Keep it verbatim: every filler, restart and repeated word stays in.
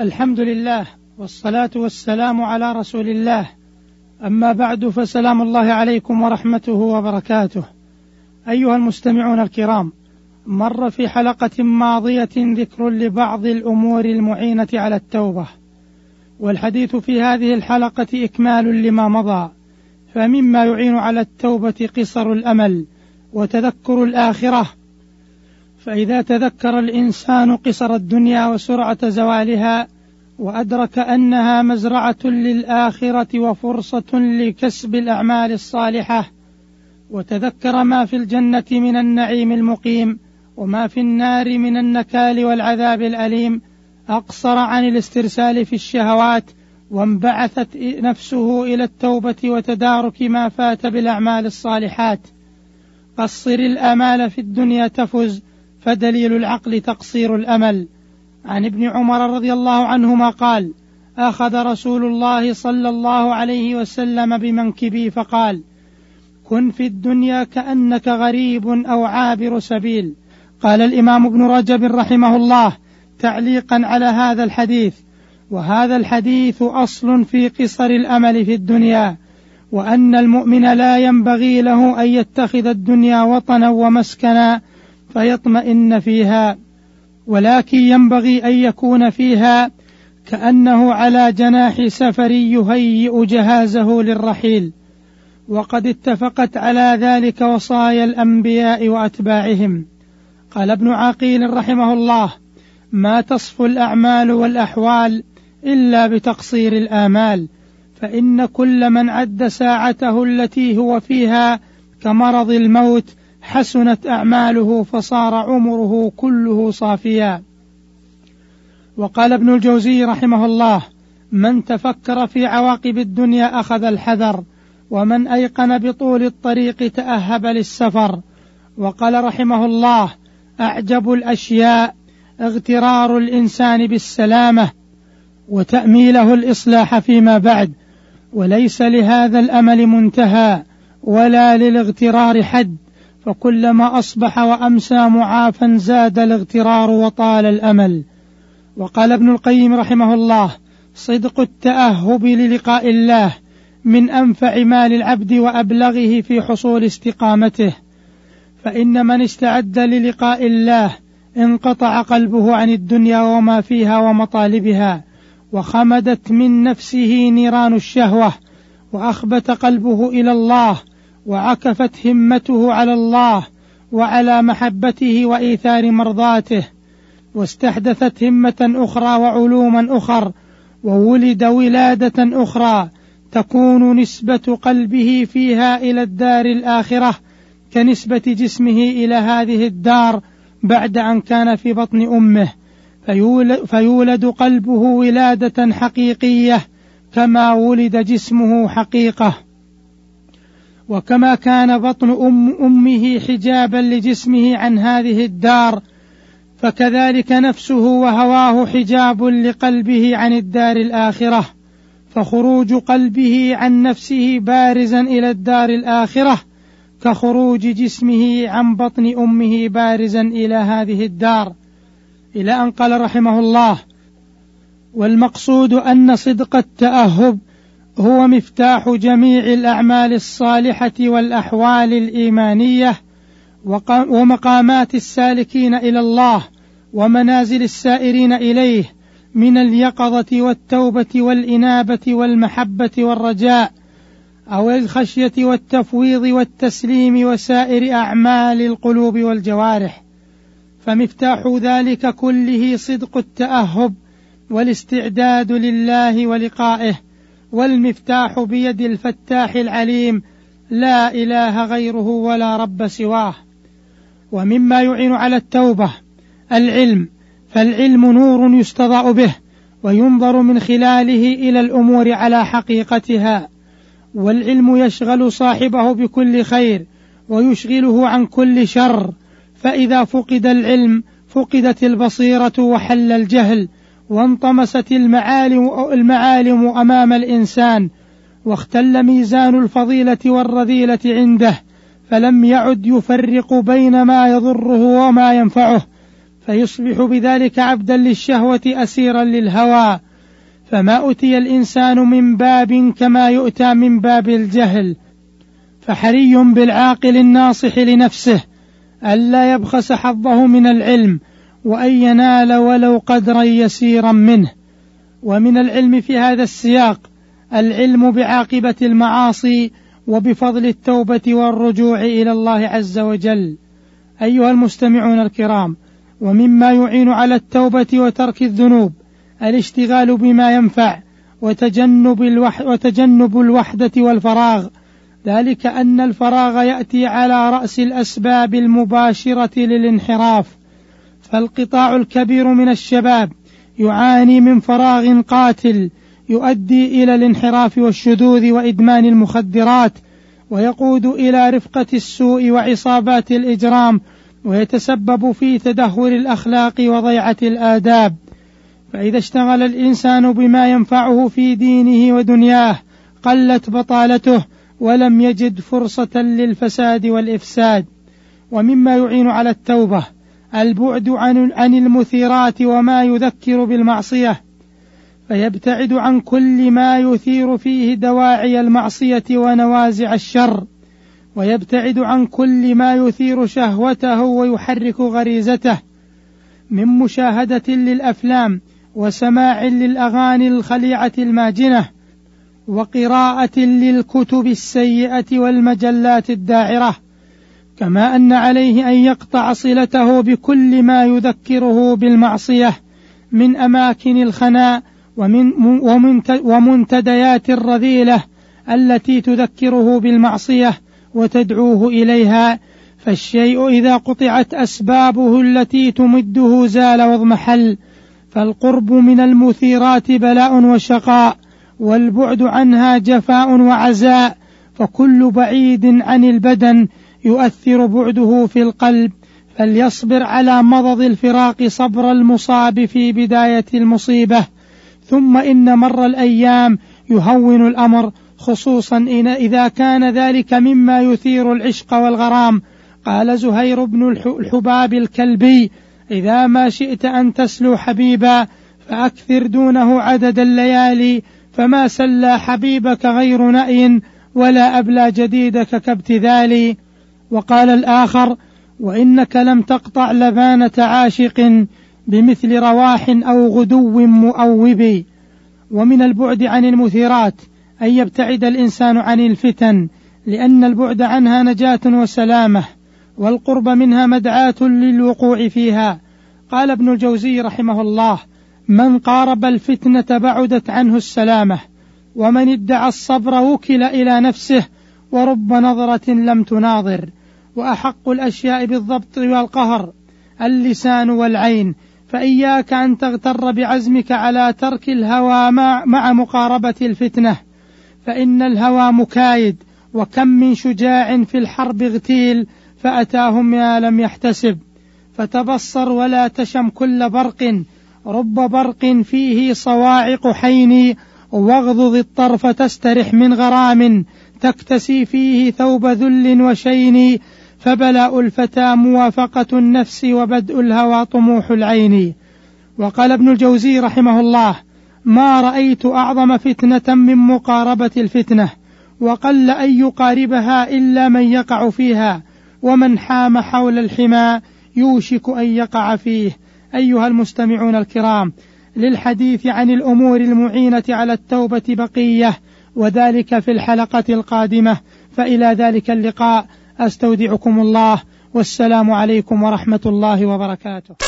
الحمد لله والصلاة والسلام على رسول الله، أما بعد، فسلام الله عليكم ورحمته وبركاته. أيها المستمعون الكرام، مر في حلقة ماضية ذكر لبعض الأمور المعينة على التوبة، والحديث في هذه الحلقة إكمال لما مضى. فمما يعين على التوبة قصر الأمل وتذكر الآخرة، فإذا تذكر الإنسان قصر الدنيا وسرعة زوالها، وأدرك أنها مزرعة للآخرة وفرصة لكسب الأعمال الصالحة، وتذكر ما في الجنة من النعيم المقيم وما في النار من النكال والعذاب الأليم، أقصر عن الاسترسال في الشهوات، وانبعثت نفسه إلى التوبة وتدارك ما فات بالأعمال الصالحات. قصر الأمال في الدنيا تفز، فدليل العقل تقصير الأمل. عن ابن عمر رضي الله عنهما قال: أخذ رسول الله صلى الله عليه وسلم بمنكبي فقال: كن في الدنيا كأنك غريب أو عابر سبيل. قال الإمام ابن رجب رحمه الله تعليقا على هذا الحديث: وهذا الحديث أصل في قصر الأمل في الدنيا، وأن المؤمن لا ينبغي له أن يتخذ الدنيا وطنا ومسكنا فيطمئن فيها، ولكن ينبغي أن يكون فيها كأنه على جناح سفر يهيئ جهازه للرحيل. وقد اتفقت على ذلك وصايا الأنبياء وأتباعهم. قال ابن عقيل رحمه الله: ما تصفو الأعمال والأحوال إلا بتقصير الآمال، فإن كل من عد ساعته التي هو فيها كمرض الموت حسنت أعماله، فصار عمره كله صافيا. وقال ابن الجوزي رحمه الله: من تفكر في عواقب الدنيا أخذ الحذر، ومن أيقن بطول الطريق تأهب للسفر. وقال رحمه الله: أعجب الأشياء اغترار الإنسان بالسلامة وتأميله الإصلاح فيما بعد، وليس لهذا الأمل منتهى ولا للاغترار حد، فكلما أصبح وأمسى معافا زاد الاغترار وطال الأمل. وقال ابن القيم رحمه الله: صدق التأهب للقاء الله من أنفع مال العبد وأبلغه في حصول استقامته، فإن من استعد للقاء الله انقطع قلبه عن الدنيا وما فيها ومطالبها، وخمدت من نفسه نيران الشهوة، وأخبت قلبه إلى الله، وعكفت همته على الله وعلى محبته وإيثار مرضاته، واستحدثت همة أخرى وعلوما أخر، وولد ولادة أخرى تكون نسبة قلبه فيها إلى الدار الآخرة كنسبة جسمه إلى هذه الدار بعد أن كان في بطن أمه، فيولد قلبه ولادة حقيقية كما ولد جسمه حقيقة. وكما كان بطن أم أمه حجابا لجسمه عن هذه الدار، فكذلك نفسه وهواه حجاب لقلبه عن الدار الآخرة، فخروج قلبه عن نفسه بارزا إلى الدار الآخرة كخروج جسمه عن بطن أمه بارزا إلى هذه الدار. إلى أن قال رحمه الله: والمقصود أن صدق التأهب هو مفتاح جميع الأعمال الصالحة والأحوال الإيمانية ومقامات السالكين إلى الله ومنازل السائرين إليه من اليقظة والتوبة والإنابة والمحبة والرجاء، أو الخشية والتفويض والتسليم وسائر أعمال القلوب والجوارح. فمفتاح ذلك كله صدق التأهب والاستعداد لله ولقائه، والمفتاح بيد الفتاح العليم، لا إله غيره ولا رب سواه. ومما يعين على التوبة العلم، فالعلم نور يستضاء به وينظر من خلاله إلى الأمور على حقيقتها، والعلم يشغل صاحبه بكل خير ويشغله عن كل شر، فإذا فقد العلم فقدت البصيرة وحل الجهل، وانطمست المعالم أمام الإنسان، واختل ميزان الفضيلة والرذيلة عنده، فلم يعد يفرق بين ما يضره وما ينفعه، فيصبح بذلك عبدا للشهوة أسيرا للهوى، فما أتي الإنسان من باب كما يؤتى من باب الجهل، فحري بالعاقل الناصح لنفسه ألا يبخس حظه من العلم وأن ينال ولو قدرا يسيرا منه. ومن العلم في هذا السياق العلم بعاقبة المعاصي وبفضل التوبة والرجوع إلى الله عز وجل. أيها المستمعون الكرام، ومما يعين على التوبة وترك الذنوب الاشتغال بما ينفع وتجنب, الوح وتجنب الوحدة والفراغ، ذلك أن الفراغ يأتي على رأس الأسباب المباشرة للانحراف، فالقطاع الكبير من الشباب يعاني من فراغ قاتل يؤدي إلى الانحراف والشذوذ وإدمان المخدرات، ويقود إلى رفقة السوء وعصابات الإجرام، ويتسبب في تدهور الأخلاق وضيعة الآداب. فإذا اشتغل الإنسان بما ينفعه في دينه ودنياه قلت بطالته ولم يجد فرصة للفساد والإفساد. ومما يعين على التوبة البعد عن المثيرات وما يذكر بالمعصية، فيبتعد عن كل ما يثير فيه دواعي المعصية ونوازع الشر، ويبتعد عن كل ما يثير شهوته ويحرك غريزته من مشاهدة للأفلام وسماع للأغاني الخليعة الماجنة وقراءة للكتب السيئة والمجلات الداعرة. كما أن عليه أن يقطع صلته بكل ما يذكره بالمعصية من أماكن الخناء ومن ومنتديات الرذيلة التي تذكره بالمعصية وتدعوه إليها، فالشيء إذا قطعت أسبابه التي تمده زال واضمحل. فالقرب من المثيرات بلاء وشقاء، والبعد عنها جفاء وعزاء، فكل بعيد عن البدن يؤثر بعده في القلب، فليصبر على مضض الفراق صبر المصاب في بداية المصيبة، ثم إن مر الأيام يهون الأمر، خصوصا إذا كان ذلك مما يثير العشق والغرام. قال زهير بن الحباب الكلبي: إذا ما شئت أن تسلو حبيبا فأكثر دونه عدد الليالي، فما سلى حبيبك غير نأي ولا أبلى جديدك كابتذالي. وقال الآخر: وإنك لم تقطع لبانة عاشق بمثل رواح أو غدو مؤوب. ومن البعد عن المثيرات أن يبتعد الإنسان عن الفتن، لأن البعد عنها نجاة وسلامة، والقرب منها مدعاة للوقوع فيها. قال ابن الجوزي رحمه الله: من قارب الفتنة بعدت عنه السلامة، ومن ادعى الصبر وكل إلى نفسه، ورب نظرة لم تناظر. وأحق الأشياء بالضبط والقهر اللسان والعين، فإياك أن تغتر بعزمك على ترك الهوى مع مقاربة الفتنة، فإن الهوى مكايد، وكم من شجاع في الحرب اغتيل فأتاهم ما لم يحتسب. فتبصر ولا تشم كل برق، رب برق فيه صواعق حين، واغضض الطرف تسترح من غرام، تكتسي فيه ثوب ذل وشين. فبلاء الفتى موافقة النفس، وبدء الهوى طموح العين. وقال ابن الجوزي رحمه الله: ما رأيت أعظم فتنة من مقاربة الفتنة، وقل أن يقاربها إلا من يقع فيها، ومن حام حول الحمى يوشك أن يقع فيه. أيها المستمعون الكرام، للحديث عن الأمور المعينة على التوبة بقية، وذلك في الحلقة القادمة. فإلى ذلك اللقاء أستودعكم الله، والسلام عليكم ورحمة الله وبركاته.